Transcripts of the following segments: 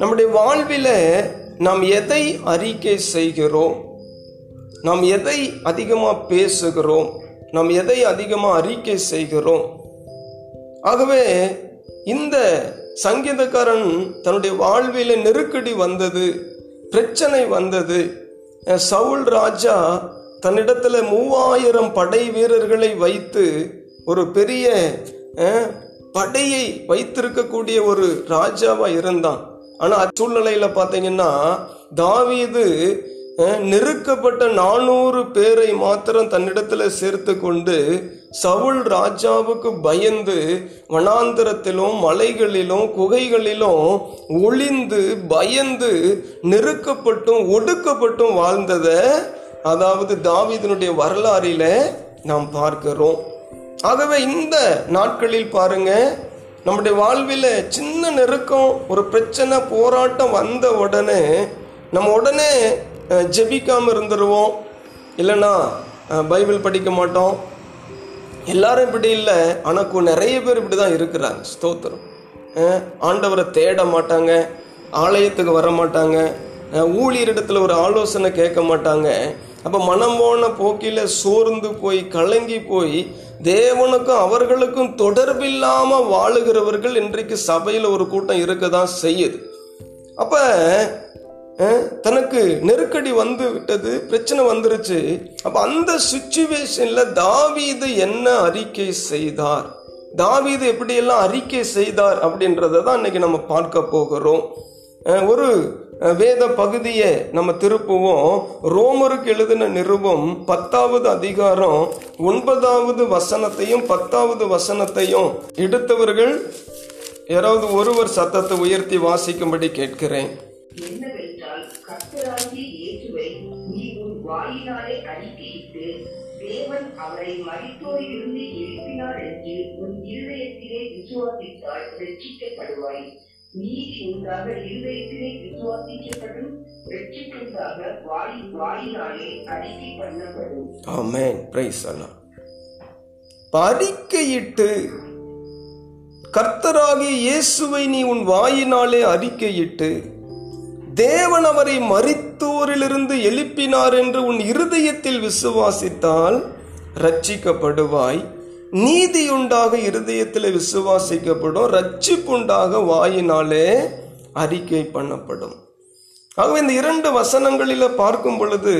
நம்முடைய வாழ்வில் நாம் எதை அறிக்கை செய்கிறோம், நாம் எதை அதிகமாக பேசுகிறோம், நாம் எதை அதிகமாக அறிக்கை செய்கிறோம். ஆகவே இந்த சங்கீதக்காரன் தன்னுடைய வாழ்வில் நெருக்கடி வந்தது, பிரச்சனை வந்தது. சவுல் ராஜா தன்னிடத்தில் 3000 படை வீரர்களை வைத்து ஒரு பெரிய படையை வைத்திருக்கக்கூடிய ஒரு ராஜாவாக இருந்தான். ஆனால் அச்சூழ்நிலையில் பார்த்தீங்கன்னா தாவீது நெருக்கப்பட்ட 400 பேரை மாத்திரம் தன்னிடத்தில் சேர்த்து கொண்டு சவுல் ராஜாவுக்கு பயந்து வனாந்தரத்திலும் மலைகளிலும் குகைகளிலும் ஒளிந்து பயந்து நெருக்கப்பட்டும் ஒடுக்கப்பட்டும் வாழ்ந்ததை அதாவது தாவீதினுடைய வரலாறில நாம் பார்க்கிறோம். ஆகவே இந்த நாட்களில் பாருங்க, நம்முடைய வாழ்வில் சின்ன நெருக்கம், ஒரு பிரச்சனை, போராட்டம் வந்த உடனே நம்ம உடனே ஜெபிக்காமல் இருந்துருவோம், இல்லைன்னா பைபிள் படிக்க மாட்டோம். எல்லாரும் இப்படி இல்லை, ஆனால் நிறைய பேர் இப்படி தான் இருக்கிறாங்க. ஸ்தோத்திரம். ஆண்டவரை தேட மாட்டாங்க, ஆலயத்துக்கு வர மாட்டாங்க, ஊழியரிடத்துல ஒரு ஆலோசனை கேட்க மாட்டாங்க. அப்போ மனம் போன போக்கில் சோர்ந்து போய் கலங்கி போய் தேவனுக்கும் அவர்களுக்கும் தொடர்பில்லாமல் வாழுகிறவர்கள் இன்றைக்கு சபையில் ஒரு கூட்டம் இருக்க தான் செய்யுது. அப்போ தனக்கு நெருக்கடி வந்து விட்டது, பிரச்சனை வந்துருச்சு. அப்போ அந்த சுச்சுவேஷனில் தாவீது என்ன அறிக்கை செய்தார், தாவீது எப்படியெல்லாம் அறிக்கை செய்தார் அப்படின்றத தான் இன்னைக்கு நம்ம பார்க்க போகிறோம். ஒரு வேத பகுதியை நம்ம திருப்புவோம். ரோமருக்கு எழுதின நிருபம் 10வது அதிகாரம் 9வது வசனத்தையும் 10வது வசனத்தையும் எடுத்தவர்கள் யாராவது ஒருவர் சத்தத்தை உயர்த்தி வாசிக்கும்படி கேட்கிறேன். அறிக்கையிட்டு கர்த்தராகிய இயேசுவை நீ உன் வாயினாலே அறிக்கையிட்டு தேவன் அவரை மரித்தோரிலிருந்து எழுப்பினார் என்று உன் இருதயத்தில் விசுவாசித்தால் ரட்சிக்கப்படுவாய். நீதியுண்டாக இருதயத்தில் விசுவாசிக்கப்படும், ரட்சிப்புண்டாக வாயினாலே அறிக்கை பண்ணப்படும். ஆகவே இந்த 2 வசனங்களில் பார்க்கும் பொழுது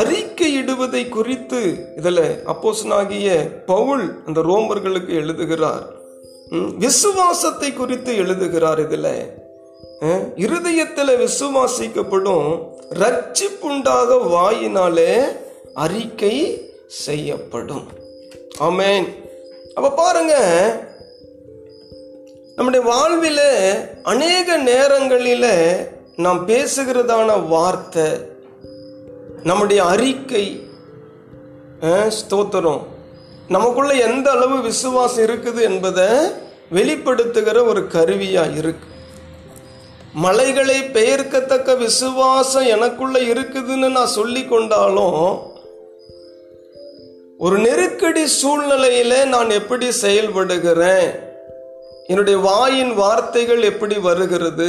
அறிக்கையிடுவதை குறித்து இதில் அப்போஸ்தலனாகிய பவுல் அந்த ரோமர்களுக்கு எழுதுகிறார், விசுவாசத்தை குறித்து எழுதுகிறார். இதில் இருதயத்தில் விசுவாசிக்கப்படும், ரட்சிப்புண்டாக வாயினாலே அறிக்கை செய்யப்படும். ஆமேன். அப்ப பாருங்க, நம்முடைய வாழ்வில் அநேக நேரங்களில் நாம் பேசுகிறதான வார்த்தை, நம்முடைய அறிக்கை, ஸ்தோத்திரம், நமக்குள்ள எந்த அளவு விசுவாசம் இருக்குது என்பதை வெளிப்படுத்துகிற ஒரு கருவியாக இருக்கு. மலைகளை பெயர்க்கத்தக்க விசுவாசம் எனக்குள்ள இருக்குதுன்னு நான் சொல்லி கொண்டாலும் ஒரு நெருக்கடி சூழ்நிலையில நான் எப்படி செயல்படுகிறேன், என்னுடைய வாயின் வார்த்தைகள் எப்படி வருகிறது,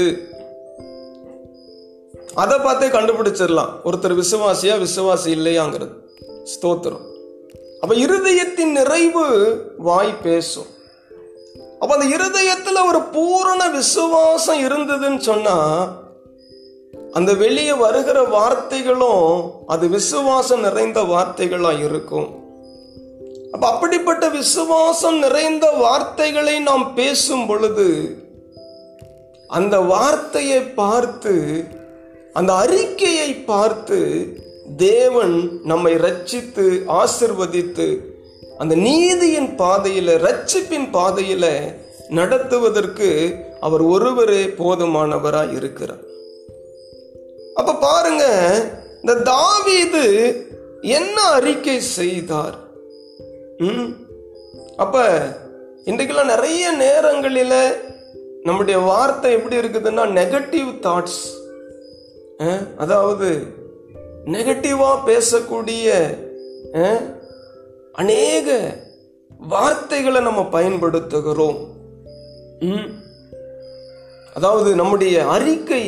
அதை பார்த்தே கண்டுபிடிச்சிடலாம் ஒருத்தர் விசுவாசியா விசுவாசி இல்லையாங்கிறது. ஸ்தோத்திரம். அப்ப இருதயத்தின் நிறைவு வாய் பேசும். அப்ப அந்த இருதயத்துல ஒரு பூரண விசுவாசம் இருந்ததுன்னு சொன்னா அந்த வெளியே வருகிற வார்த்தைகளும் அது விசுவாசம் நிறைந்த வார்த்தைகளா இருக்கும். அப்ப அப்படிப்பட்ட விசுவாசம் நிறைந்த வார்த்தைகளை நாம் பேசும் பொழுது அந்த வார்த்தையை பார்த்து, அந்த அறிக்கையை பார்த்து தேவன் நம்மை ரட்சித்து ஆசீர்வதித்து அந்த நீதியின் பாதையில், ரட்சிப்பின் பாதையில் நடத்துவதற்கு அவர் ஒருவரே போதுமானவராக இருக்கிறார். அப்ப பாருங்க, இந்த தாவீது என்ன அறிக்கை செய்தார். அப்ப இன்றைக்கெல்லாம் நிறைய நேரங்களில் நம்முடைய வார்த்தை எப்படி இருக்குதுன்னா நெகட்டிவ் தாட்ஸ், அதாவது நெகட்டிவா பேசக்கூடிய அநேக வார்த்தைகளை நம்ம பயன்படுத்துகிறோம். அதாவது நம்முடைய அறிக்கை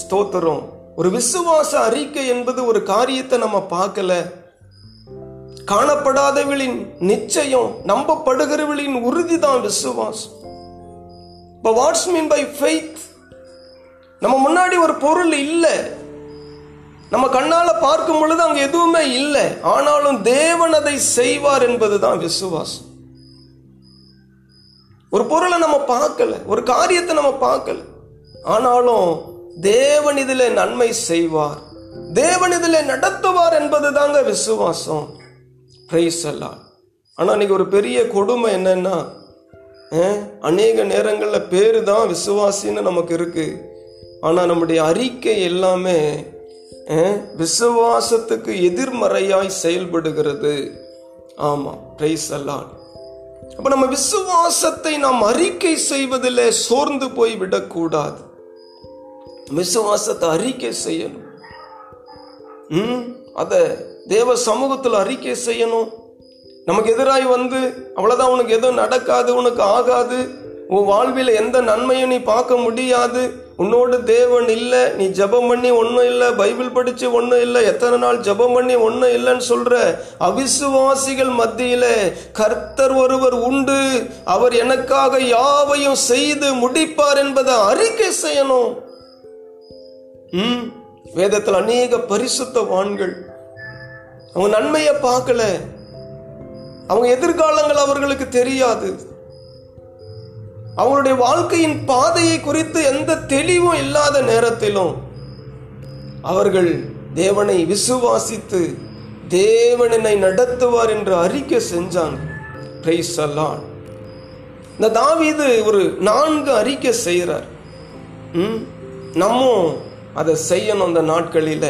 ஸ்தோத்திரம், ஒரு விசுவாச அறிக்கை என்பது ஒரு காரியத்தை நம்ம பார்க்கல, காணப்படாதவளின் நிச்சயம், நம்பப்படுகிறவளின் உறுதிதான் விசுவாசம். But what is meant by faith? நம்ம முன்னாடி ஒரு பொருள் இல்லை, நம்ம கண்ணால பார்க்கும் பொழுது அங்க எதுவுமே இல்லை, ஆனாலும் தேவன் அதை செய்வார் என்பதுதான் விசுவாசம். ஒரு பொருளை நம்ம பார்க்கல, ஒரு காரியத்தை நம்ம பார்க்கல, ஆனாலும் தேவன் இதில் நன்மை செய்வார், தேவன் இதில் நடத்துவார் என்பது தாங்க விசுவாசம். பிரைஸ் அல்லாஹ். ஆனால் இன்னைக்கு ஒரு பெரிய கொடுமை என்னன்னா, அநேக நேரங்களில் பேரு தான் விசுவாசின்னு நமக்கு இருக்கு, ஆனால் நம்முடைய அறிக்கை எல்லாமே விசுவாசத்துக்கு எதிர்மறையாய் செயல்படுகிறது. ஆமாம், பிரைஸ் அல்லாஹ். அப்போ நம்ம விசுவாசத்தை நாம் அறிக்கை செய்வதில் சோர்ந்து போய் விடக்கூடாது, விசுவாசத்தை அறிக்கை செய்யணும், அதை தேவ சமூகத்தில் அறிக்கை செய்யணும். நமக்கு எதிராய் வந்து அவ்வளோதான், உனக்கு எதுவும் நடக்காது, உனக்கு ஆகாது, உன் வாழ்வில் எந்த நன்மையும் நீ பார்க்க முடியாது, உன்னோடு தேவன் இல்லை, நீ ஜெபம் பண்ணி ஒன்றும் இல்லை, பைபிள் படித்து ஒன்றும் இல்லை, எத்தனை நாள் ஜெபம் பண்ணி ஒன்றும் இல்லைன்னு சொல்கிற அவிசுவாசிகள் மத்தியில் கர்த்தர் ஒருவர் உண்டு, அவர் எனக்காக யாவையும் செய்து முடிப்பார் என்பதை அறிக்கை செய்யணும். வேதத்தில் அநேக பரிசுத்தவான்கள் அவங்க நன்மையை பார்க்கல, அவங்க எதிர்காலங்கள் அவர்களுக்கு தெரியாது, அவங்களுடைய வாழ்க்கையின் பாதையை குறித்து எந்த தெளிவும் இல்லாத நேரத்திலும் அவர்கள் தேவனை விசுவாசித்து தேவனை நடத்துவார் என்று அறிக்கை செஞ்சாங்க. பிரைஸ் அல்லாஹ். இந்த தாவீது ஒரு 4 அறிக்கை செய்கிறார். நம்மும் அதை செய்யணும். அந்த நாட்களில்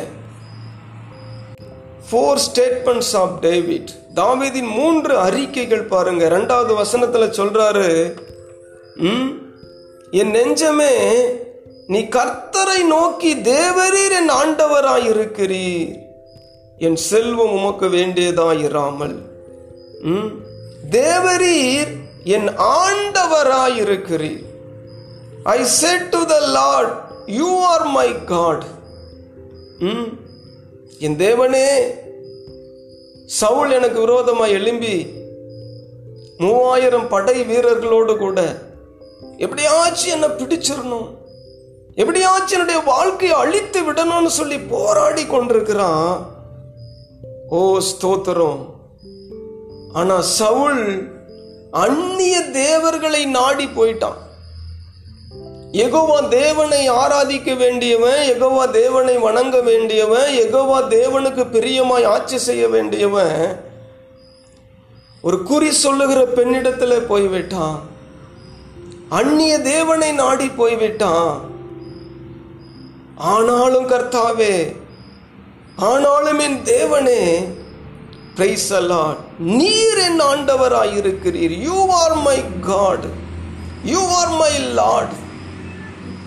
4 ஸ்டேட்மெண்ட்ஸ் ஆஃப் டேவிட், தாவீதின் 3 அறிக்கைகள் பாருங்க. 2வது வசனத்தில் சொல்றாரு, என் நெஞ்சமே நீ கர்த்தரை நோக்கி, தேவரீர் என் ஆண்டவராயிருக்கிறீர், என் செல்வம் உமக்கு வேண்டியதாயிராமல். தேவரீர் என் ஆண்டவராயிருக்கிறீர். I said to the Lord, you are my God. என் தேவனே, சவுல் எனக்கு விரோதமாக எழும்பி 3000 படை வீரர்களோடு கூட எப்படியாச்சும் என்னை பிடிச்சிடணும், எப்படியாச்சும் என்னுடைய வாழ்க்கையை அழித்து விடணும்னு சொல்லி போராடி கொண்டிருக்கிறான். ஓ ஸ்தோத்திரம். ஆனா சவுல் அந்நிய தேவர்களை நாடி போயிட்டான். யெகோவா தேவனை ஆராதிக்க வேண்டியவன், யெகோவா தேவனை வணங்க வேண்டியவன், யெகோவா தேவனுக்கு பிரியமாய் ஆட்சி செய்ய வேண்டியவன் ஒரு குறி சொல்லுகிற பெண்ணிடத்தில் போய்விட்டான், அந்நிய தேவனை நாடி போய்விட்டான். ஆனாலும் கர்த்தாவே, ஆனாலும் என் தேவனே, பிரைஸ் அல்லாஹ், நீர் என் ஆண்டவராயிருக்கிறீர். You are my God, you are my Lord.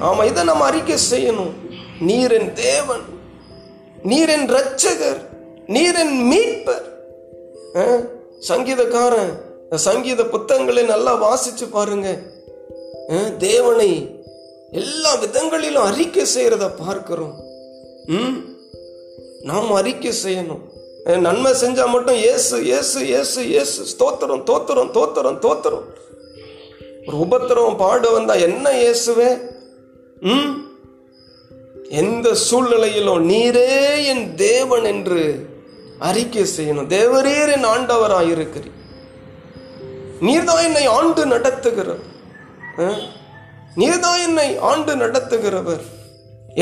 ஆமா, இதை நம்ம அறிக்கை செய்யணும். நீர் என் தேவன், நீர் என் இரட்சகர், நீர் என் மீட்பர். சங்கீதக்காரன் சங்கீத புத்தகங்களை நல்லா வாசிச்சு பாருங்க, தேவனை எல்லா விதங்களிலும் அறிக்கை செய்யறத பார்க்கிறோம். நாம் அறிக்கை செய்யணும். நன்மை செஞ்சா மட்டும் ஏசு ஏசு ஏசு ஏசு, ஸ்தோத்திரம் தோத்திரம் தோத்திரம் தோத்திரம். ஒரு உபத்திரம் பாடு வந்தா என்ன ஏசுவே, எந்த சூழ்நிலையிலும் நீரே என் தேவன் என்று அறிக்கை செய்யணும். தேவரீர் என் ஆண்டவராயிருக்கிறீர், நீர்தான் என்னை ஆண்டு நடத்துகிறவர், நீர்தான் என்னை ஆண்டு நடத்துகிறவர்,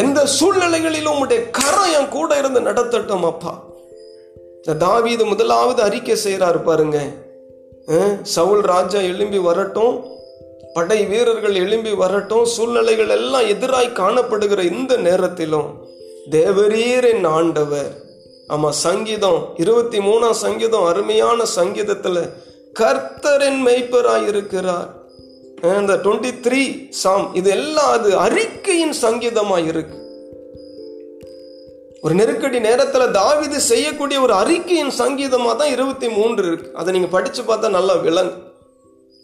எந்த சூழ்நிலைகளிலும் உடைய கரம் என் கூட இருந்து நடத்தட்டும் அப்பா. இந்த தாவீது முதலாவது அறிக்கை செய்கிறாரு பாருங்க. சவுல் ராஜா எழும்பி வரட்டும், படை வீரர்கள் எழும்பி வரட்டும், சூழ்நிலைகள் எல்லாம் எதிராய் காணப்படுகிற இந்த நேரத்திலும் தேவரீர் என் ஆண்டவர். ஆமாம், சங்கீதம் 23ஆம் சங்கீதம், அருமையான சங்கீதத்தில் கர்த்தர் என் மெய்ப்பராயிருக்கிறார். இந்த 23 சாம், இது எல்லாம் அது அறிக்கையின் சங்கீதமாக இருக்கு. ஒரு நெருக்கடி நேரத்தில் தாவீது செய்யக்கூடிய ஒரு அறிக்கையின் சங்கீதமாக தான் 23 இருக்கு. அதை நீங்கள் படித்து பார்த்தா நல்லா விளங்கும்.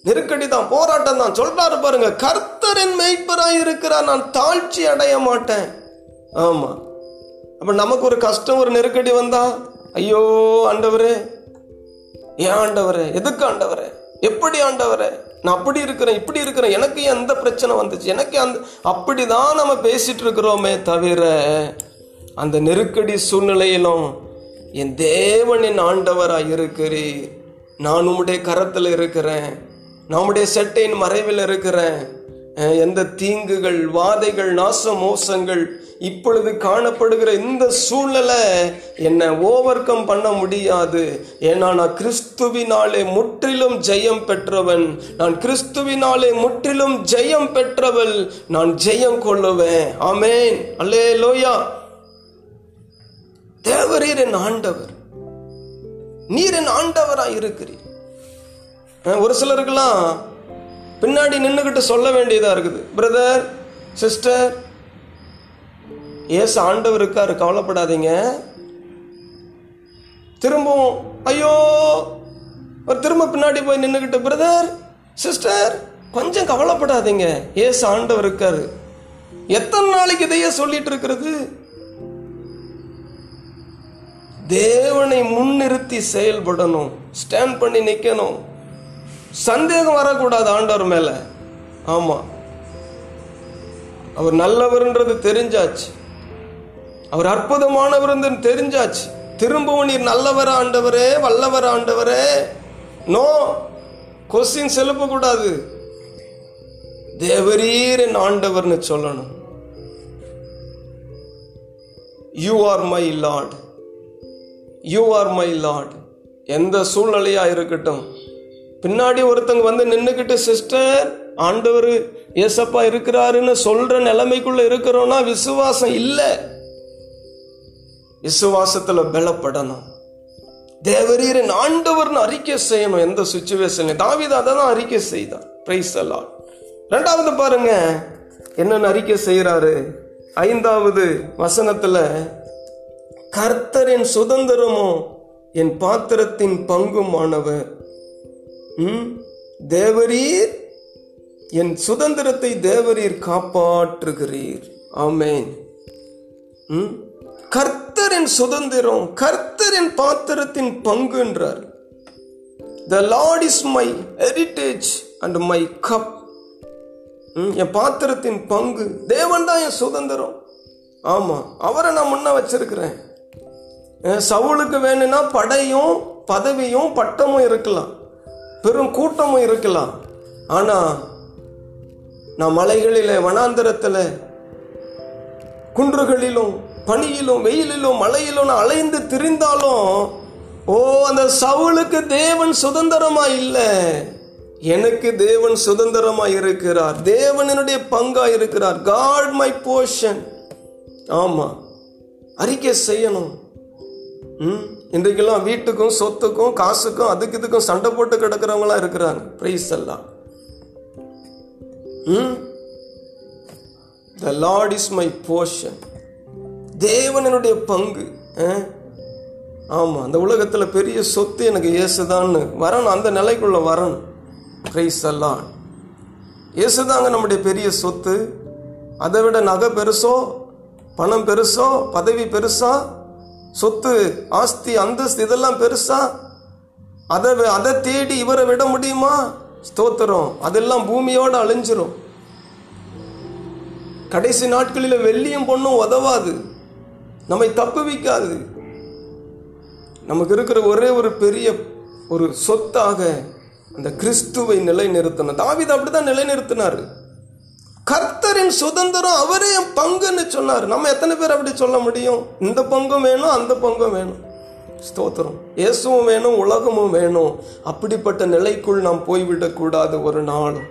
நெருக்கடி தான், போராட்டம் தான். சொல்றாரு பாருங்க, கர்த்தரின் மேய்ப்பராய் இருக்கிறார், நான் தாழ்ச்சி அடைய மாட்டேன். ஆமாம், அப்போ நமக்கு ஒரு கஷ்டம் ஒரு நெருக்கடி வந்தா, ஐயோ ஆண்டவரே, ஏன் ஆண்டவரே, எதுக்கு ஆண்டவரே, எப்படி ஆண்டவரே, நான் அப்படி இருக்கிறேன் இப்படி இருக்கிறேன், எனக்கு எந்த பிரச்சனை வந்துச்சு, எனக்கு அந்த அப்படி தான் நம்ம பேசிட்டு இருக்கிறோமே தவிர, அந்த நெருக்கடி சூழ்நிலையிலும் என் தேவனின் ஆண்டவராக இருக்கிறீர், நான் உம்முடைய கரத்தில் இருக்கிறேன், நான் உம்முடைய சட்டையின் மறைவில் இருக்கிறேன், எந்த தீங்குகள் வாதைகள் நாச மோசங்கள் இப்பொழுது காணப்படுகிற இந்த சூழ்நிலை என்னை ஓவர் கம் பண்ண முடியாது, ஏன்னா நான் கிறிஸ்துவினாலே முற்றிலும் ஜெயம் பெற்றவன், நான் கிறிஸ்துவினாலே முற்றிலும் ஜெயம் பெற்றவள், நான் ஜெயம் கொள்ளுவேன். ஆமேன், அல்லேலூயா. தேவரீர் என் ஆண்டவர், நீர் என் ஆண்டவராக இருக்கிறீர். ஒரு சிலருக்கெல்லாம் பின்னாடி நின்றுக்கிட்டு சொல்ல வேண்டியதாக இருக்குது, பிரதர் சிஸ்டர், ஏசு ஆண்டவருக்காரு, கவலைப்படாதீங்க. திரும்பவும் ஐயோ ஒரு திரும்ப பின்னாடி போய் நின்றுக்கிட்டு, பிரதர் சிஸ்டர் கொஞ்சம் கவலைப்படாதீங்க, ஏசு ஆண்டவருக்காரு. எத்தனை நாளைக்கு இதையே சொல்லிட்டு இருக்கிறது? தேவனை முன்னிறுத்தி செயல்படணும், ஸ்டாண்ட் பண்ணி நிற்கணும், சந்தேகம் வரக்கூடாது ஆண்டவர் மேலே. ஆமாம், அவர் நல்லவர்ன்றது தெரிஞ்சாச்சு, அவர் அற்புதமானவர்ன்றது தெரிஞ்சாச்சு. திரும்பவும் நீர் நல்லவர ஆண்டவரே, வல்லவர ஆண்டவரே, நோ கொஸ்டின் எழுப்பக்கூடாது, தேவரீர் என் ஆண்டவர்னு சொல்லணும். You are my Lord, you are my Lord. எந்த சூழ்நிலையாக இருக்கட்டும், பின்னாடி ஒருத்தங்க வந்து நின்றுக்கிட்டு சிஸ்டர் ஆண்டவர் ஏசப்பா இருக்கிறாருன்னு சொல்கிற நிலைமைக்குள்ளே இருக்கிறோன்னா விசுவாசம் இல்லை. விசுவாசத்தில் பலப்படணும், தேவரீரின் ஆண்டவர்னு அறிக்கை செய்யணும். எந்த சுச்சுவேஷன்லையும் தாவீது அதை தான் அறிக்கை செய்தான். Praise the Lord. ரெண்டாவது பாருங்க என்னென்னு அறிக்கை செய்கிறாரு, 5வது வசனத்தில், கர்த்தரின் சுதந்திரமும் என் பாத்திரத்தின் பங்குமானவர். தேவரீர் என் சுதந்திரத்தை தேவரீர் காப்பாற்றுகிறீர். ஆமேன். கர்த்தரின் சுதந்திரம், கர்த்தரின் பாத்திரத்தின் பங்கு என்றார். The Lord is my heritage and my cup. என் பாத்திரத்தின் பங்கு, தேவன் தான் என் சுதந்திரம். ஆமா, அவரை நான் முன்ன வச்சிருக்கிறேன். சவுலுக்கு வேணும்னா படையும் பதவியும் பட்டமும் இருக்கலாம், பெரும் கூட்டமும் இருக்கலாம், ஆனால் நான் மலைகளில் வனாந்தரத்தில் குன்றுகளிலும் பனியிலும் வெயிலிலும் மலையிலும் நான் அலைந்து திரிந்தாலும், ஓ அந்த சவுலுக்கு தேவன் சுதந்திரமாக இல்லை, எனக்கு தேவன் சுதந்திரமாக இருக்கிறார், தேவனுடைய பங்காக இருக்கிறார். God my portion. ஆமாம், அறிக்கை செய்யணும். இன்றைக்கெல்லாம் வீட்டுக்கும் சொத்துக்கும் காசுக்கும் அதுக்கு இதுக்கும் சண்டை போட்டு கிடக்கிறவங்களாம் இருக்கிறாங்க. Praise the Lord. The Lord is my portion. தேவன் என்னுடைய பங்கு. ஆமாம், அந்த உலகத்தில் பெரிய சொத்து எனக்கு இயேசுதான்னு வரணும், அந்த நிலைக்குள்ளே வரணும். Price the Lord. இயேசுதாங்க நம்முடைய பெரிய சொத்து. அதை விட நகை பெருசோ, பணம் பெருசோ, பதவி பெருசா, சொத்து ஆஸ்தி அந்தஸ்து இதெல்லாம் பெருசா, அதை தேடி இவரை விட முடியுமா? ஸ்தோத்திரம். அதெல்லாம் பூமியோடு அழிஞ்சிரும். கடைசி நாட்களில் வெள்ளியும் பொண்ணும் உதவாது, நம்மை தப்புவிக்காது. நமக்கு இருக்கிற ஒரே ஒரு பெரிய ஒரு சொத்தாக அந்த கிறிஸ்துவை நிலைநிறுத்தணும். தாவீது அப்படிதான் நிலைநிறுத்தினார். கர்த்தரின் சுதந்திரம், அவரே என் பங்குன்னு சொன்னார். நம்ம எத்தனை பேர் அப்படி சொல்ல முடியும்? இந்த பங்கும் வேணும், அந்த பங்கும் வேணும். ஸ்தோத்திரம். இயேசுவும் வேணும், உலகமும் வேணும். அப்படிப்பட்ட நிலைக்குள் நாம் போய்விடக்கூடாது ஒரு நாளும்.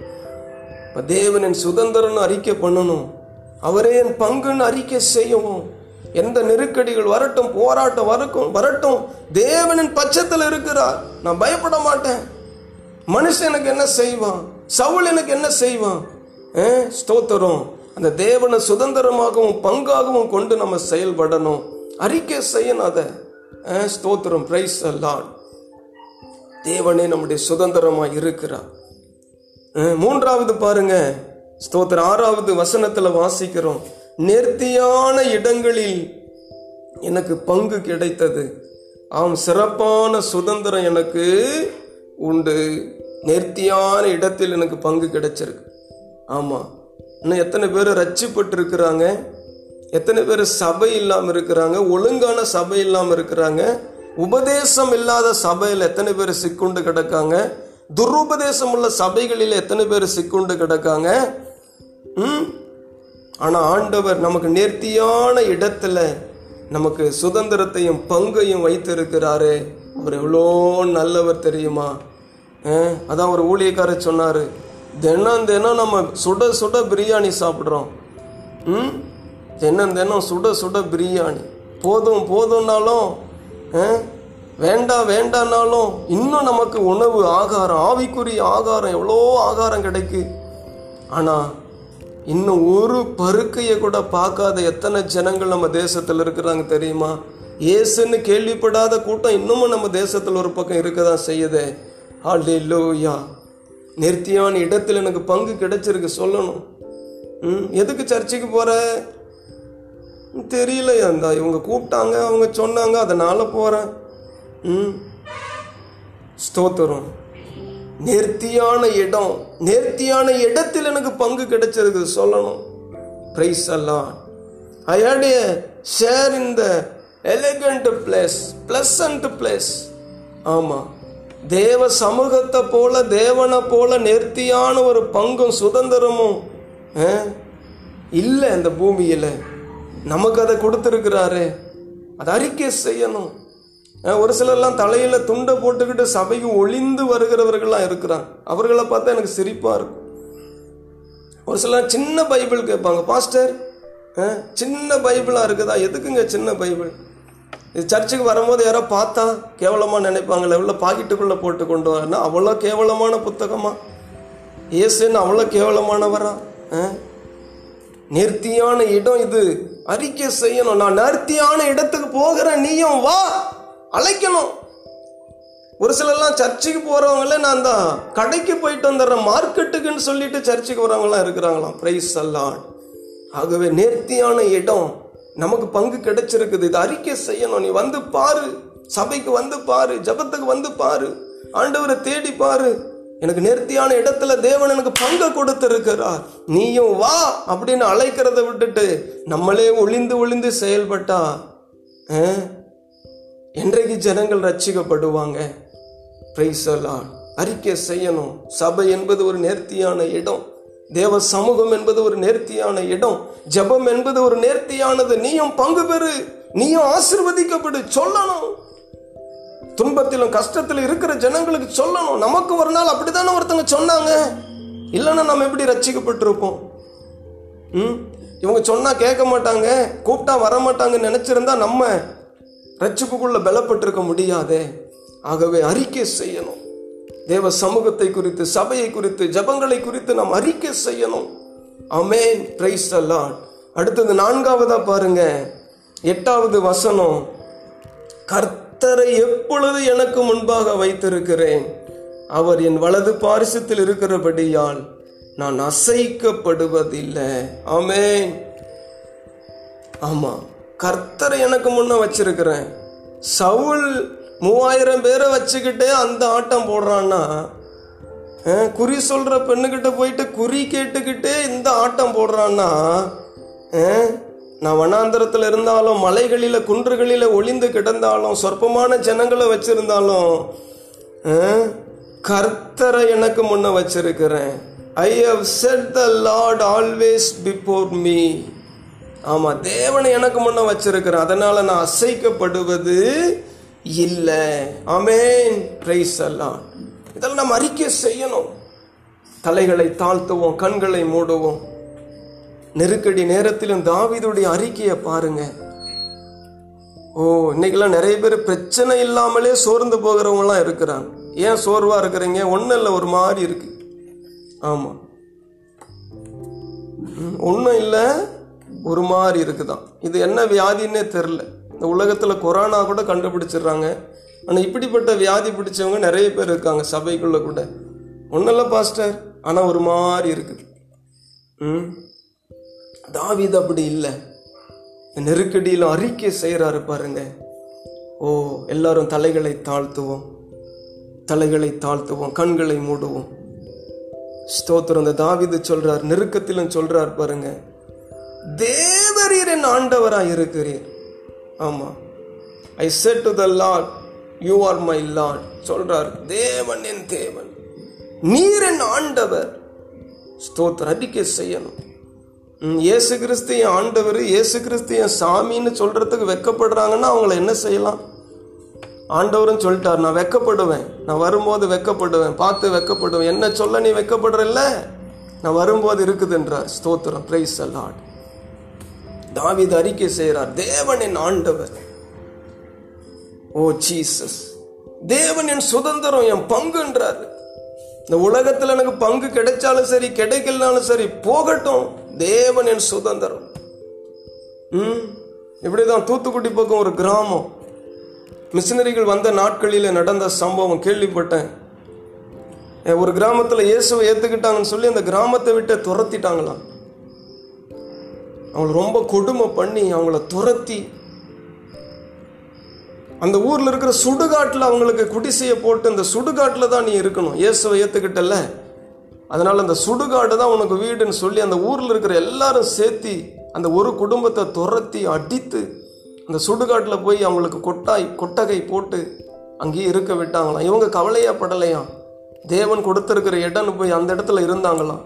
இப்போ தேவனின் சுதந்திரம்னு அறிக்கை பண்ணணும், அவரே என் பங்குன்னு அறிக்கை செய்யவும். எந்த நெருக்கடிகள் வரட்டும், போராட்டம் வரட்டும், தேவனின் பட்சத்தில் இருக்கிறார், நான் பயப்பட மாட்டேன். மனுஷன் எனக்கு என்ன செய்வான், சவுல் எனக்கு என்ன செய்வான்? ஸ்தோத்திரம். அந்த தேவனை சுதந்திரமாகவும் பங்காகவும் கொண்டு நம்ம செயல்படணும். அறிக்கை செய்யணும். அதை ஸ்தோத்திரம், பிரைஸ் தி லார்ட். தேவனே நம்முடைய சுதந்திரமா இருக்கிறார். மூன்றாவது பாருங்க, ஸ்தோத்திரம், 6வது வசனத்துல வாசிக்கிறோம், நேர்த்தியான இடங்களில் எனக்கு பங்கு கிடைத்தது, ஆம் சிறப்பான சுதந்திரம் எனக்கு உண்டு. நேர்த்தியான இடத்தில் எனக்கு பங்கு கிடைச்சிருக்கு. ஆமாம், இன்னும் எத்தனை பேர் ரட்சிப்பட்டு இருக்கிறாங்க, எத்தனை பேர் சபை இல்லாமல் இருக்கிறாங்க, ஒழுங்கான சபை இல்லாமல் இருக்கிறாங்க, உபதேசம் இல்லாத சபையில் எத்தனை பேர் சிக்குண்டு கிடக்காங்க, துருபதேசம் உள்ள சபைகளில் எத்தனை பேர் சிக்குண்டு கிடக்காங்க. ஆனால் ஆண்டவர் நமக்கு நேர்த்தியான இடத்துல நமக்கு சுதந்திரத்தையும் பங்கையும் வைத்திருக்கிறாரு. அவர் எவ்வளோ நல்லவர் தெரியுமா. அதான் ஒரு ஊழியக்காரர் சொன்னார், தினம் தினம் நம்ம சுட சுட பிரியாணி சாப்பிட்றோம், தினம் தினம் சுட சுட பிரியாணி, போதும் போதும்னாலும் வேண்டாம் வேண்டாம்னாலும் இன்னும் நமக்கு உணவு ஆகாரம், ஆவிக்குரிய ஆகாரம், எவ்வளோ ஆகாரம் கிடைக்கு. ஆனால் இன்னும் ஒரு பருக்கையை கூட பார்க்காத எத்தனை ஜனங்கள் நம்ம தேசத்தில் இருக்கிறாங்க தெரியுமா. ஏசுன்னு கேள்விப்படாத கூட்டம் இன்னமும் நம்ம தேசத்தில் ஒரு பக்கம் இருக்க தான் செய்யுது. ஹல்லேலூயா. நேர்த்தியான இடத்துல எனக்கு பங்கு கிடைச்சிருக்கு சொல்லணும். எதுக்கு சர்ச்சுக்கு போகிற தெரியல, அந்த இவங்க கூப்பிட்டாங்க, அவங்க சொன்னாங்க, அதனால் போகிறேன். ஸ்தோத்திரம். நேர்த்தியான இடம், நேர்த்தியான இடத்தில் எனக்கு பங்கு கிடைச்சிருக்கு சொல்லணும். Praise the Lord. I had a share in the elegant place, pleasant place. ஆமாம், தேவ சமூகத்தை போல, தேவனை போல நேர்த்தியான ஒரு பங்கும் சுதந்திரமும் இல்லை இந்த பூமியில். நமக்கு அதை கொடுத்துருக்கிறாரு, அதை அறிக்கை செய்யணும். ஒரு சிலர்லாம் தலையில் துண்டை போட்டுக்கிட்டு சபைக்கு ஒளிந்து வருகிறவர்கள்லாம் இருக்கிறாங்க. அவர்களை பார்த்தா எனக்கு சிரிப்பாக இருக்கும். ஒரு சிலர் சின்ன பைபிள் கேட்பாங்க, பாஸ்டர் சின்ன பைபிளாக இருக்குதா, எதுக்குங்க சின்ன பைபிள், இது சர்ச்சுக்கு வரும்போது யாரோ பார்த்தா கேவலமாக நினைப்பாங்களே, எவ்வளோ பாக்கெட்டுக்குள்ளே போட்டு கொண்டு வரனா, அவ்வளோ கேவலமான புத்தகமா, ஏசுன்னு அவ்வளோ கேவலமானவரா. நேர்த்தியான இடம் இது, அறிக்கை செய்யணும். நான் நேர்த்தியான இடத்துக்கு போகிறேன், நீயும் வா, அழைக்கணும். ஒரு சிலர்லாம் சர்ச்சுக்கு போகிறவங்களே நான் தான் கடைக்கு போயிட்டு வந்துடுறேன், மார்க்கெட்டுக்குன்னு சொல்லிட்டு சர்ச்சுக்கு வரவங்களாம் இருக்கிறாங்களாம். Praise the Lord. ஆகவே நேர்த்தியான இடம் நமக்கு பங்கு கிடைச்சிருக்குது, இது அறிக்கை செய்யணும். நீ வந்து பாரு, சபைக்கு வந்து பாரு, ஜபத்துக்கு வந்து பாரு, ஆண்டவரை தேடி பாரு, எனக்கு நேர்த்தியான இடத்துல தேவன் எனக்கு பங்கு கொடுத்திருக்கிறார், நீயும் வா அப்படின்னு அழைக்கிறத விட்டுட்டு நம்மளே ஒளிந்து ஒளிந்து செயல்பட்டா என்றைக்கு ஜனங்கள் ரட்சிக்கப்படுவாங்க. Price the Lord. அறிக்கை செய்யணும். சபை என்பது ஒரு நேர்த்தியான இடம், தேவ சமூகம் என்பது ஒரு நேர்த்தியான இடம், ஜபம் என்பது ஒரு நேர்த்தியானது. நீயும் பங்கு பெறு, நீயும் ஆசீர்வதிக்கப்படு சொல்லணும். துன்பத்திலும் கஷ்டத்திலும் இருக்கிற ஜனங்களுக்கு சொல்லணும். நமக்கு ஒரு நாள் அப்படித்தானே ஒருத்தங்க சொன்னாங்க, இல்லைன்னா நம்ம எப்படி ரட்சிக்கப்பட்டிருப்போம். இவங்க சொன்னா கேட்க மாட்டாங்க, கூப்பிட்டா வரமாட்டாங்கன்னு நினைச்சிருந்தா நம்ம ரட்சிப்புக்குள்ள பலப்பட்டிருக்க முடியாதே. ஆகவே அறிக்கை செய்யணும். தேவ சமூகத்தை குறித்து, சபையை குறித்து, ஜபங்களை குறித்து நாம் அறிக்கை செய்யணும். ஆமென். Praise the Lord. அடுத்தது 4வதா பாருங்க, 8வது வசனம், கர்த்தரை எப்பொழுது எனக்கு முன்பாக வைத்திருக்கிறேன், அவர் என் வலது பாரிசத்தில் இருக்கிறபடியால் நான் அசைக்கப்படுவதில்லை. ஆமென். ஆமா, கர்த்தரை எனக்கு முன்ன வச்சிருக்கிறேன். சவுல் 3000 பேரை வச்சுக்கிட்டே அந்த ஆட்டம் போடுறான்னா, குறி சொல்கிற பெண்ணுக்கிட்ட போயிட்டு குறி கேட்டுக்கிட்டே இந்த ஆட்டம் போடுறான்னா, நான் வனாந்திரத்தில் இருந்தாலும் மலைகளில் குன்றுகளில் ஒளிந்து கிடந்தாலும் சொற்பமான ஜனங்களை வச்சுருந்தாலும் கர்த்தரை எனக்கு முன்ன வச்சிருக்கிறேன். I have set the Lord always before me. ஆமாம், தேவனை எனக்கு முன்ன வச்சிருக்கிறேன், அதனால் நான் அசைக்கப்படுவது இல்லை. ஆமென். Praise the Lord. இதெல்லாம் நம்ம அறிக்கை செய்யணும். தலைகளை தாழ்த்துவோம், கண்களை மூடுவோம். நெருக்கடி நேரத்திலும் தாவீதுடைய அறிக்கையை பாருங்க. ஓ, இன்னைக்கெல்லாம் நிறைய பேர் பிரச்சனை இல்லாமலே சோர்ந்து போகிறவங்களாம் இருக்கிறாங்க. ஏன் சோர்வாக இருக்கிறீங்க, ஒன்றும் இல்லை, ஒரு மாதிரி இருக்கு, ஆமாம் ஒன்றும் இல்லை, ஒரு மாதிரி இருக்குதான், இது என்ன வியாதின்னே தெரில, இந்த உலகத்தில் கொரோனா கூட கண்டுபிடிச்சிடுறாங்க. ஆனால் இப்படிப்பட்ட வியாதி பிடிச்சவங்க நிறைய பேர் இருக்காங்க சபைக்குள்ளே கூட. ஒன்றும் இல்லை பாஸ்டர், ஆனால் ஒரு மாதிரி இருக்குது. தாவீது அப்படி இல்லை, நெருக்கடியிலும் அறிக்கை செய்கிறாரு பாருங்க. எல்லாரும் தலைகளை தாழ்த்துவோம், தலைகளை தாழ்த்துவோம், கண்களை மூடுவோம். ஸ்தோத்திரம். இந்த தாவீது சொல்றார், நெருக்கத்திலும் சொல்றார் பாருங்க, தேவரீர் என் ஆண்டவராய் இருக்கிறீர். ஆமா, I set to the Lord, you are my Lord சொல்றார். தேவன் என் தேவன், நீர் என் ஆண்டவர். ஸ்தோத்திரம். அறிக்கை செய்யணும். இயேசு கிறிஸ்து என் ஆண்டவர், இயேசு கிறிஸ்து என் சாமின்னு சொல்கிறதுக்கு வெக்கப்படுறாங்கன்னா அவங்கள என்ன செய்யலாம்? ஆண்டவரும் சொல்லிட்டார், நான் வெக்கப்படுவேன், நான் வரும்போது வெக்கப்படுவேன், பார்த்து வெக்கப்படுவேன், என்ன சொல்ல நீ வெக்கப்படுறல்ல, நான் வரும்போது இருக்குதுன்றார். ஸ்தோத்திரம். Praise the Lord. தாவீது அறிக்கை செய்கிறார், தேவன் என் ஆண்டவர். ஓ ஜீசஸ், தேவன் என் சுதந்திரம், என் பங்குன்றார். இந்த உலகத்தில் எனக்கு பங்கு கிடைச்சாலும் சரி, கிடைக்கலனாலும் சரி, போகட்டும், தேவன் என் சுதந்திரம். இப்படிதான் தூத்துக்குடி பக்கம் ஒரு கிராமம், மிஷினரிகள் வந்த நாட்களில் நடந்த சம்பவம் கேள்விப்பட்டேன். ஒரு கிராமத்தில் இயேசுவை ஏற்றுக்கிட்டாங்கன்னு சொல்லி அந்த கிராமத்தை விட்டு துரத்திட்டாங்களாம். அவங்களை ரொம்ப கொடுமை பண்ணி அவங்கள துரத்தி அந்த ஊரில் இருக்கிற சுடுகாட்டில் அவங்களுக்கு குடிசையை போட்டு, இந்த சுடுகாட்டில் தான் நீ இருக்கணும், இயேசுவை ஏற்றுக்கிட்டல, அதனால் அந்த சுடுகாடு தான் உனக்கு வீடுன்னு சொல்லி அந்த ஊரில் இருக்கிற எல்லாரும் சேர்த்து அந்த ஒரு குடும்பத்தை துரத்தி அடித்து அந்த சுடுகாட்டில் போய் அவங்களுக்கு கொட்டகை போட்டு அங்கேயே இருக்க விட்டாங்களாம். இவங்க கவலையாப்படலையாம், தேவன் கொடுத்துருக்கிற இடம்னு போய் அந்த இடத்துல இருந்தாங்களாம்.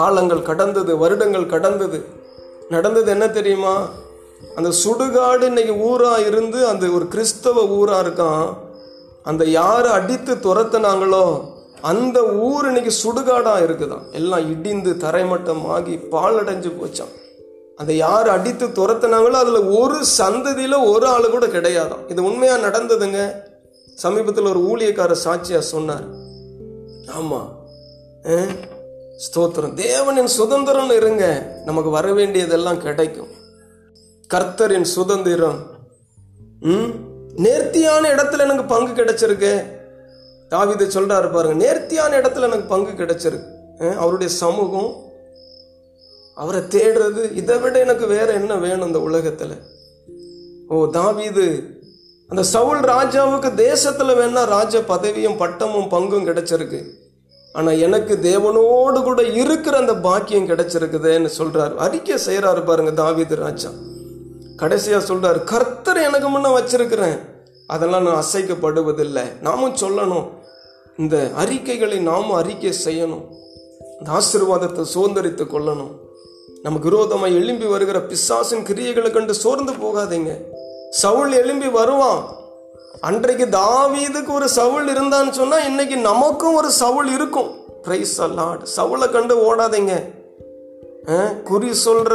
காலங்கள் கடந்தது, வருடங்கள் கடந்தது. நடந்தது என்ன தெரியுமா? அந்த சுடுகாடு இன்னைக்கு ஊராக இருந்து அந்த ஒரு கிறிஸ்தவ ஊராக இருக்கான். அந்த யாரை அடித்து துரத்துனாங்களோ அந்த ஊர் இன்னைக்கு சுடுகாடாக இருக்குதான், எல்லாம் இடிந்து தரைமட்டமாகி பாலடைஞ்சு போச்சான். அதை யார் அடித்து துரத்துனாங்களோ அதில் ஒரு சந்ததியில் ஒரு ஆள் கூட கிடையாதான். இது உண்மையாக நடந்ததுங்க. சமீபத்தில் ஒரு ஊழியக்கார சாட்சியாக சொன்னார். ஆமாம். ஸ்தோத்திரம். தேவனின் சுதந்திரம் இருங்க, நமக்கு வர வேண்டியதெல்லாம் கிடைக்கும். கர்த்தரின் சுதந்திரம். நேர்த்தியான இடத்துல எனக்கு பங்கு கிடைச்சிருக்கு. தாவீது சொல்றாரு பாருங்க, நேர்த்தியான இடத்துல எனக்கு பங்கு கிடைச்சிருக்கு. அவருடைய சமூகம், அவரை தேடுறது, இதை விட எனக்கு வேற என்ன வேணும் இந்த உலகத்துல? தாவீது அந்த சவுல் ராஜாவுக்கு தேசத்துல வேணா ராஜ பதவியும் பட்டமும் பங்கும் கிடைச்சிருக்கு, ஆனா எனக்கு தேவனோடு கூட இருக்கிற அந்த பாக்கியம் கிடைச்சிருக்குதுன்னு சொல்றாரு, அறிக்கை செய்யறாரு பாருங்க தாவீது ராஜா. கடைசியா சொல்றாரு, கர்த்தர் எனக்கு முன்ன வச்சிருக்கிறேன், அதெல்லாம் நான் அசைக்கப்படுவதில்லை. நாமும் சொல்லணும், இந்த அறிக்கைகளை நாமும் அறிக்கை செய்யணும், இந்த ஆசீர்வாதத்தை சுதந்திரித்து கொள்ளணும். நமக்கு விரோதமாக எழும்பி வருகிற பிசாசின் கிரியைகளை கண்டு சோர்ந்து போகாதீங்க. சவுல் எழும்பி வருவான். அன்றைக்கு தாவீதுக்கு ஒரு சவுல் இருந்தான்னு சொன்னா இன்னைக்கு நமக்கும் ஒரு சவுல் இருக்கும். Praise the Lord. சவுலை கண்டு ஓடாதீங்க. குறி சொல்ற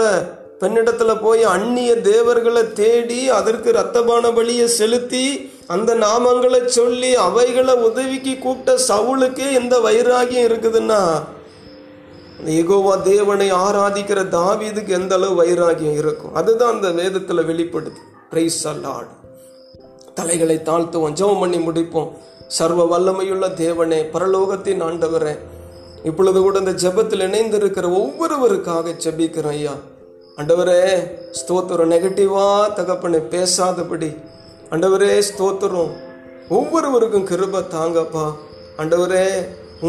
பெண்ணிடத்துல போய் அந்நிய தேவர்களை தேடி அதற்கு இரத்தபான பலியை செலுத்தி அந்த நாமங்களை சொல்லி அவைகளை உதவிக்கு கூப்பிட்ட சவுலுக்கு எந்த வைராகியம் இருக்குதுன்னா, யெகோவா தேவனை ஆராதிக்கிற தாவீதுக்கு எந்த அளவு வைராகியம் இருக்கும், அதுதான் அந்த வேதத்துல வெளிப்படுது. Praise the Lord. தலைகளை தாழ்த்துவோம், ஜெபம் பண்ணி முடிப்போம். சர்வ வல்லமையுள்ள தேவனே, பரலோகத்தின் ஆண்டவரே, இப்பொழுது கூட இந்த ஜெபத்தில் இணைந்திருக்கிற ஒவ்வொருவருக்காக ஜெபிக்கிறோம் ஐயா. ஆண்டவரே ஸ்தோத்திரம். நெகட்டிவாக தகப்பனை பேசாதபடி ஆண்டவரே ஸ்தோத்திரம். ஒவ்வொருவருக்கும் கிருபை தாங்கப்பா. ஆண்டவரே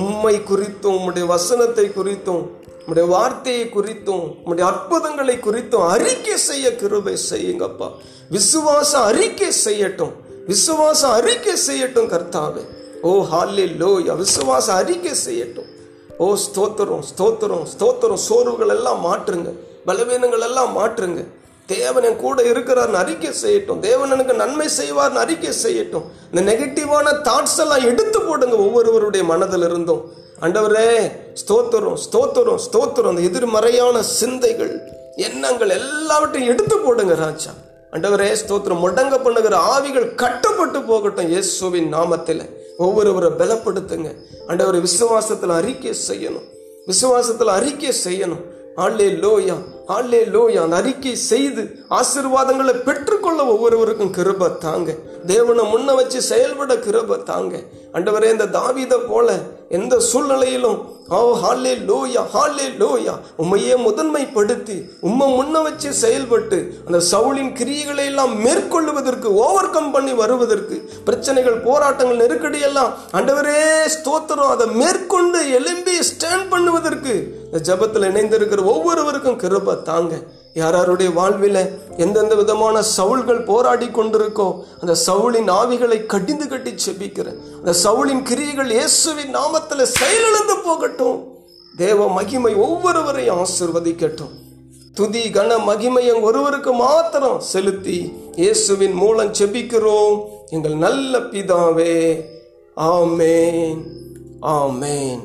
உம்மை குறித்தும், உம்முடைய வசனத்தை குறித்தும், உம்முடைய வார்த்தையை குறித்தும், உம்முடைய அற்புதங்களை குறித்தும் அறிக்கை செய்ய கிருபை செய்யுங்கப்பா. விசுவாசம் அறிக்கை செய்யட்டும், விசுவாசம் அறிக்கை செய்யட்டும் கர்த்தாவே. ஹல்லேலூயா. விசுவாசம் அறிக்கை செய்யட்டும். ஸ்தோத்திரம் ஸ்தோத்திரம் ஸ்தோத்திரம். சோர்வுகள் எல்லாம் மாற்றுங்க, பலவீனங்கள் எல்லாம் மாற்றுங்க. தேவன் என் கூட இருக்கிறார்னு அறிக்கை செய்யட்டும். தேவன் எனக்கு நன்மை செய்வார்னு அறிக்கை செய்யட்டும். இந்த நெகட்டிவான தாட்ஸ் எல்லாம் எடுத்து போடுங்க ஒவ்வொருவருடைய மனதில் இருந்தும். ஆண்டவரே ஸ்தோத்திரம் ஸ்தோத்திரம் ஸ்தோத்திரம். அந்த எதிர்மறையான சிந்தைகள், எண்ணங்கள் எல்லாவற்றையும் எடுத்து போடுங்க ராஜா. ஆண்டவரே ஸ்தோத்திரம். முடங்க பண்ணுகிற ஆவிகள் கட்டப்பட்டு போகட்டும் இயேசுவின் நாமத்தில். ஒவ்வொருவரை பலப்படுத்துங்க ஆண்டவரே. விசுவாசத்தில் அறிக்கை செய்யணும், விசுவாசத்தில் அறிக்கை செய்யணும். அல்லேலூயா அல்லேலூயா அறிக்கை செய்து ஆசீர்வாதங்களை பெற்றுக்கொள்ள ஒவ்வொருவருக்கும் கிருபை தாங்க. தேவனை முன்ன வச்சு செயல்பட கிருபை தாங்க. ஆண்டவரே, இந்த தாவீதை போல எந்த சூழ்நிலையிலும் ஓ ஹல்லேலூயா ஹல்லேலூயா உம்மையே முதன்மைப்படுத்தி உம்மை முன்ன வச்சு செயல்பட்டு அந்த சவுலின் கிரியைகளை எல்லாம் மேற்கொள்வதற்கு, ஓவர் கம் பண்ணி வருவதற்கு, பிரச்சனைகள், போராட்டங்கள், நெருக்கடி எல்லாம் ஆண்டவரே ஸ்தோத்திரம், அதை மேற்கொண்டு எலும்பி ஸ்டாண்ட் பண்ணுவதற்கு இந்த ஜபத்தில் இணைந்திருக்கிற ஒவ்வொருவருக்கும் கிருபை தாங்க. யாராருடைய வாழ்வில் எந்தெந்த விதமான சவுல்கள் போராடி கொண்டிருக்கோ அந்த சவுலின் ஆவிகளை கடிந்து கட்டி செபிக்கிற அந்த சவுலின் கிரியைகள் இயேசுவின் நாமத்தில் செயலிழந்து போகட்டும். தேவ மகிமை ஒவ்வொருவரையும் ஆசீர்வதிக்கட்டும். துதி கன மகிமையை ஒருவருக்கு மாத்திரம் செலுத்தி இயேசுவின் மூலம் செபிக்கிறோம் எங்கள் நல்ல பிதாவே. ஆமேன் ஆமேன்.